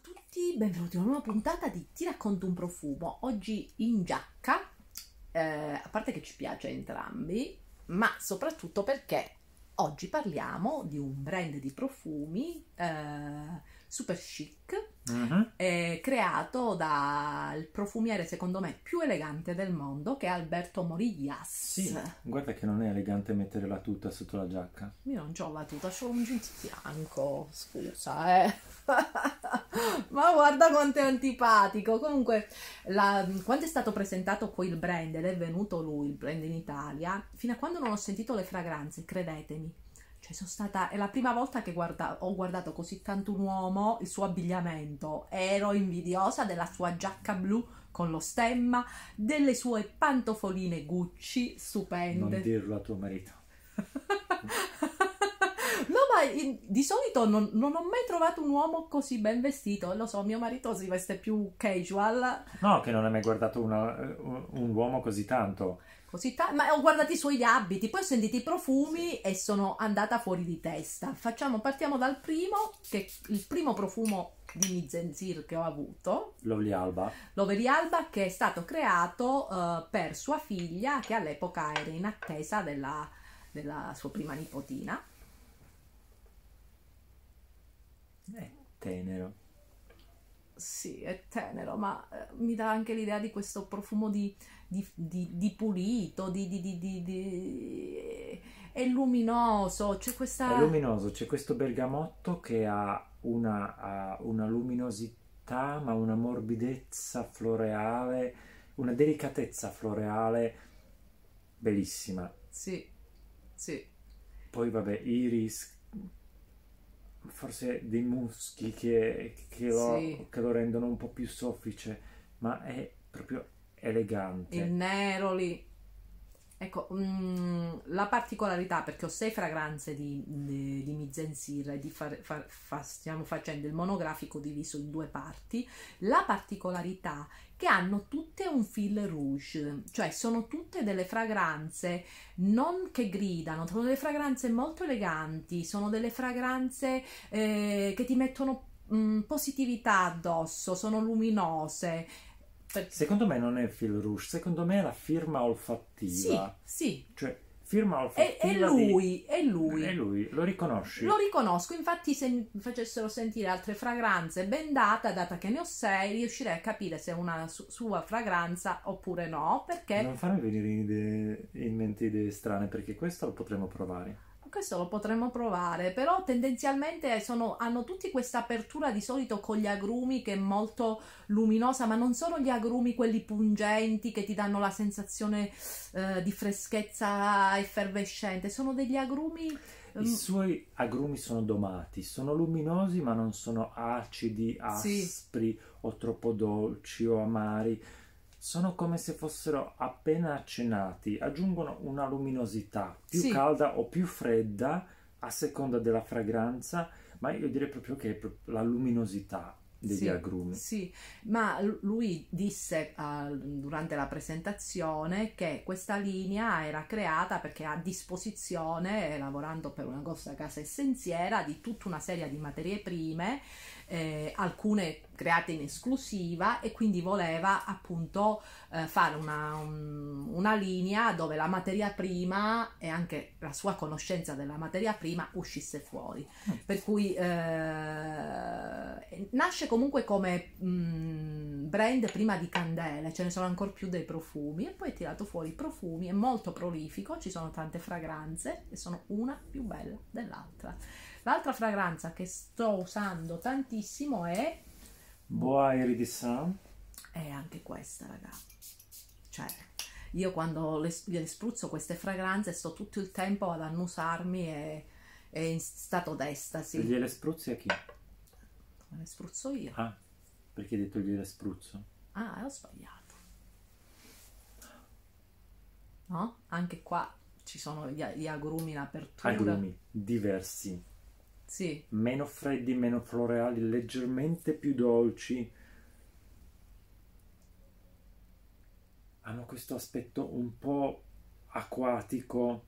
tutti, benvenuti a una nuova puntata di Ti Racconto un Profumo. Oggi in giacca, a parte che ci piace a entrambi, ma soprattutto perché oggi parliamo di un brand di profumi super chic, creato dal profumiere secondo me più elegante del mondo, che è Alberto Morillas. Sì, guarda che non è elegante mettere la tuta sotto la giacca. Io non c'ho la tuta, c'ho un jeans bianco, scusa ma guarda quanto è antipatico. Comunque, quando è stato presentato poi il brand ed è venuto lui, il brand in Italia, fino a quando non ho sentito le fragranze, credetemi, cioè sono stata, è la prima volta che ho guardato così tanto un uomo, il suo abbigliamento, ero invidiosa della sua giacca blu con lo stemma, delle sue pantofoline Gucci stupende. Non dirlo a tuo marito. No, ma di solito non ho mai trovato un uomo così ben vestito. Lo so, mio marito si veste più casual. No, che non hai mai guardato un uomo così tanto. Ma ho guardato i suoi abiti, poi ho sentito i profumi, sì, e sono andata fuori di testa. Partiamo dal primo, che è il primo profumo di Mizensir che ho avuto, Lovely Alba, che è stato creato per sua figlia, che all'epoca era in attesa della sua prima nipotina. È tenero. Sì, è tenero, ma mi dà anche l'idea di questo profumo di pulito, è luminoso, c'è questa... È luminoso, c'è questo bergamotto che ha una luminosità, ma una morbidezza floreale, una delicatezza floreale bellissima. Sì, sì. Poi vabbè, iris... forse dei muschi che lo rendono un po' più soffice, ma è proprio elegante. Il nero lì. Ecco, la particolarità, perché ho 6 fragranze di Mizensir, stiamo facendo il monografico diviso in 2 parti, la particolarità che hanno tutte un fil rouge, cioè sono tutte delle fragranze non che gridano, sono delle fragranze molto eleganti, sono delle fragranze che ti mettono positività addosso, sono luminose. Secondo me non è il fil rouge, secondo me è la firma olfattiva. Sì, sì. Cioè, firma olfattiva. È lui. Lo riconosci? Lo riconosco, infatti se mi facessero sentire altre fragranze ben data che ne ho 6, riuscirei a capire se è una sua fragranza oppure no, perché... Non farmi venire in mente idee strane, perché questo lo potremmo provare. Però tendenzialmente hanno tutti questa apertura di solito con gli agrumi che è molto luminosa, ma non sono gli agrumi quelli pungenti che ti danno la sensazione di freschezza effervescente, sono degli agrumi... I suoi agrumi sono domati, sono luminosi ma non sono acidi, aspri, sì, o troppo dolci o amari, sono come se fossero appena accennati, aggiungono una luminosità più, sì, calda o più fredda a seconda della fragranza, ma io direi proprio che è la luminosità degli, sì, agrumi. Sì, ma lui disse durante la presentazione che questa linea era creata perché ha a disposizione, lavorando per una grossa casa essenziera, di tutta una serie di materie prime, alcune create in esclusiva, e quindi voleva appunto fare una linea dove la materia prima e anche la sua conoscenza della materia prima uscisse fuori, per cui nasce comunque come brand prima di candele, ce ne sono ancora più dei profumi, e poi è tirato fuori i profumi, è molto prolifico, ci sono tante fragranze e sono una più bella dell'altra. L'altra fragranza che sto usando tantissimo è Bois Iridescent. È anche questa, raga. Cioè, io quando le spruzzo queste fragranze sto tutto il tempo ad annusarmi e in stato d'estasi. Gliele spruzzi a chi? Me le spruzzo io. Ah, perché hai detto gliele spruzzo? Ah, ho sbagliato. No? Anche qua ci sono gli agrumi in apertura. Agrumi diversi. Sì. Meno freddi, meno floreali, leggermente più dolci. Hanno questo aspetto un po' acquatico.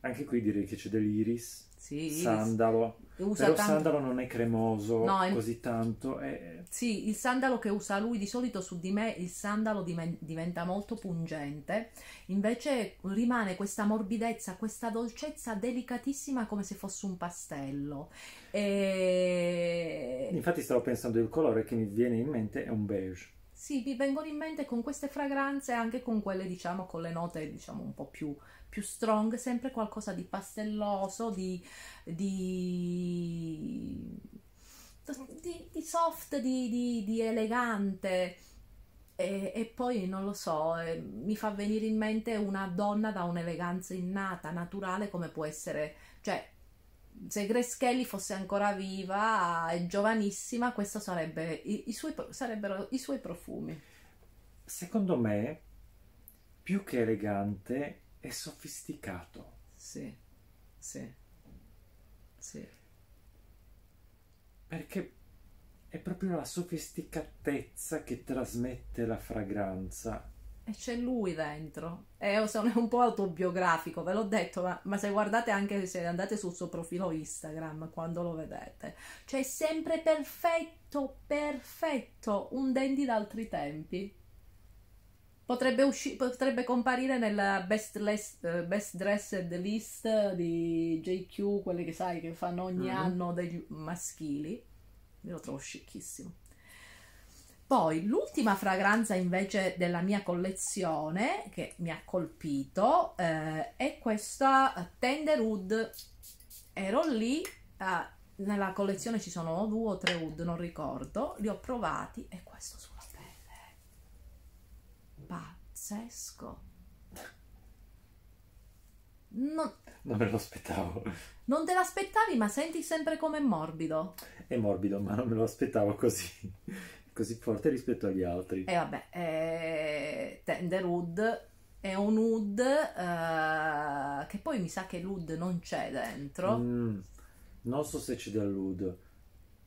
Anche qui direi che c'è dell'iris. sì, sandalo. Usa però tanto... sandalo non è cremoso, no, così tanto. È... Sì, il sandalo che usa lui di solito su di me, il sandalo diventa molto pungente, invece rimane questa morbidezza, questa dolcezza delicatissima come se fosse un pastello. E... Infatti stavo pensando, il colore che mi viene in mente è un beige. Sì, mi vengono in mente con queste fragranze, anche con quelle, diciamo, con le note, diciamo, un po' più strong, sempre qualcosa di pastelloso, di soft, di elegante. E poi, non lo so, mi fa venire in mente una donna da un'eleganza innata, naturale, come può essere... Cioè, se Grace Kelly fosse ancora viva e giovanissima, questo sarebbe sarebbero i suoi profumi. Secondo me, più che elegante, è sofisticato. Sì, sì, sì. Perché è proprio la sofisticatezza che trasmette la fragranza. E c'è lui dentro, sono un po' autobiografico, ve l'ho detto, ma se guardate, anche se andate sul suo profilo Instagram, quando lo vedete, cioè sempre perfetto, perfetto, un dandy d'altri tempi. Potrebbe comparire nella best dressed list di JQ, quelle che sai che fanno ogni anno dei maschili. Io lo trovo scicchissimo. Poi l'ultima fragranza invece della mia collezione che mi ha colpito è questa Tender Oud. Ero lì, nella collezione ci sono 2 o 3 Oud, non ricordo, li ho provati e questo sulla pelle. Pazzesco. Non me lo aspettavo. Non te l'aspettavi, ma senti sempre come è morbido. È morbido, ma non me lo aspettavo così forte rispetto agli altri. E vabbè, Tender Oud è un Oud che poi mi sa che l'Oud non c'è dentro. Non so se c'è dell'Oud.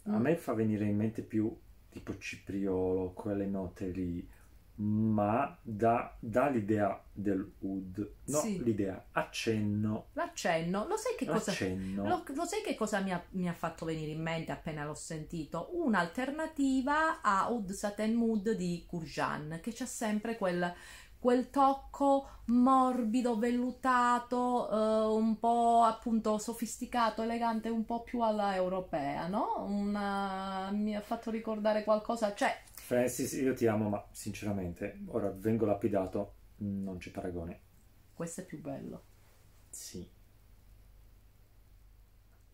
A me fa venire in mente più tipo cipriolo, quelle note lì, ma dà l'idea dell'Oud. No, sì. L'idea, accenno. L'accenno, lo sai che cosa, lo sai che cosa mi ha fatto venire in mente appena l'ho sentito? Un'alternativa a Oud Satin Mood di Kurjan, che c'ha sempre quel tocco morbido, vellutato, un po' appunto sofisticato, elegante, un po' più alla europea, no? Mi ha fatto ricordare qualcosa, cioè... Francis, io ti amo, ma sinceramente, ora vengo lapidato, non c'è paragone. Questo è più bello. Sì.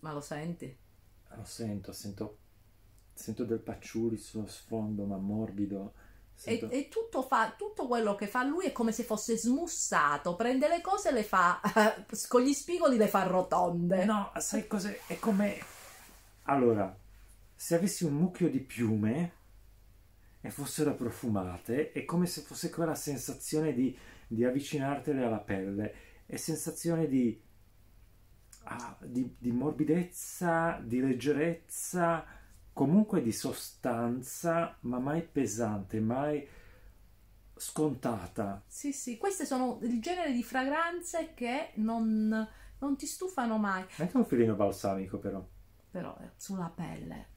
Ma lo senti? Lo sento del patchouli sullo sfondo, ma morbido. Sento... E tutto quello che fa lui è come se fosse smussato, prende le cose e le fa, con gli spigoli le fa rotonde. No, sai cos'è? È come... Allora, se avessi un mucchio di piume... e fossero profumate, è come se fosse quella sensazione di avvicinartele alla pelle, è sensazione di morbidezza, di leggerezza, comunque di sostanza, ma mai pesante, mai scontata. Sì, sì, queste sono il genere di fragranze che non ti stufano mai. Anche un filino balsamico però sulla pelle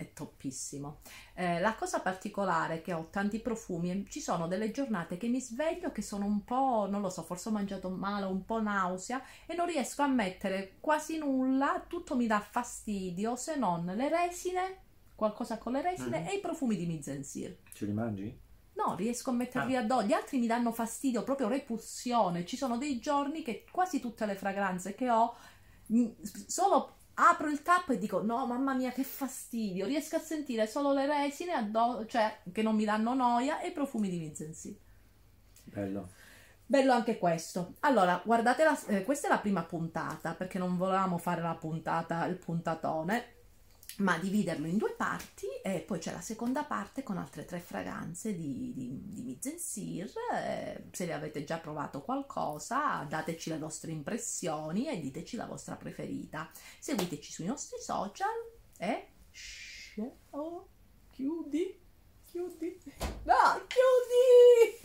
è toppissimo. La cosa particolare è che ho tanti profumi e ci sono delle giornate che mi sveglio che sono un po', non lo so, forse ho mangiato male, un po' nausea e non riesco a mettere quasi nulla, tutto mi dà fastidio, se non le resine, qualcosa con le resine e i profumi di Mizensir. Ce li mangi? No, riesco a metterli addosso, gli altri mi danno fastidio, proprio repulsione. Ci sono dei giorni che quasi tutte le fragranze che ho solo apro il tappo e dico no, mamma mia che fastidio, riesco a sentire solo le resine addosso, cioè che non mi danno noia, e i profumi di Mizensir. Bello. Bello anche questo. Allora, guardate, questa è la prima puntata, perché non volevamo fare la puntata, il puntatone, ma dividerlo in 2 parti, e poi c'è la seconda parte con altre 3 fragranze di Mizensir. Se le avete già provato qualcosa, dateci le vostre impressioni e diteci la vostra preferita. Seguiteci sui nostri social e... Oh, chiudi, chiudi, no, chiudi!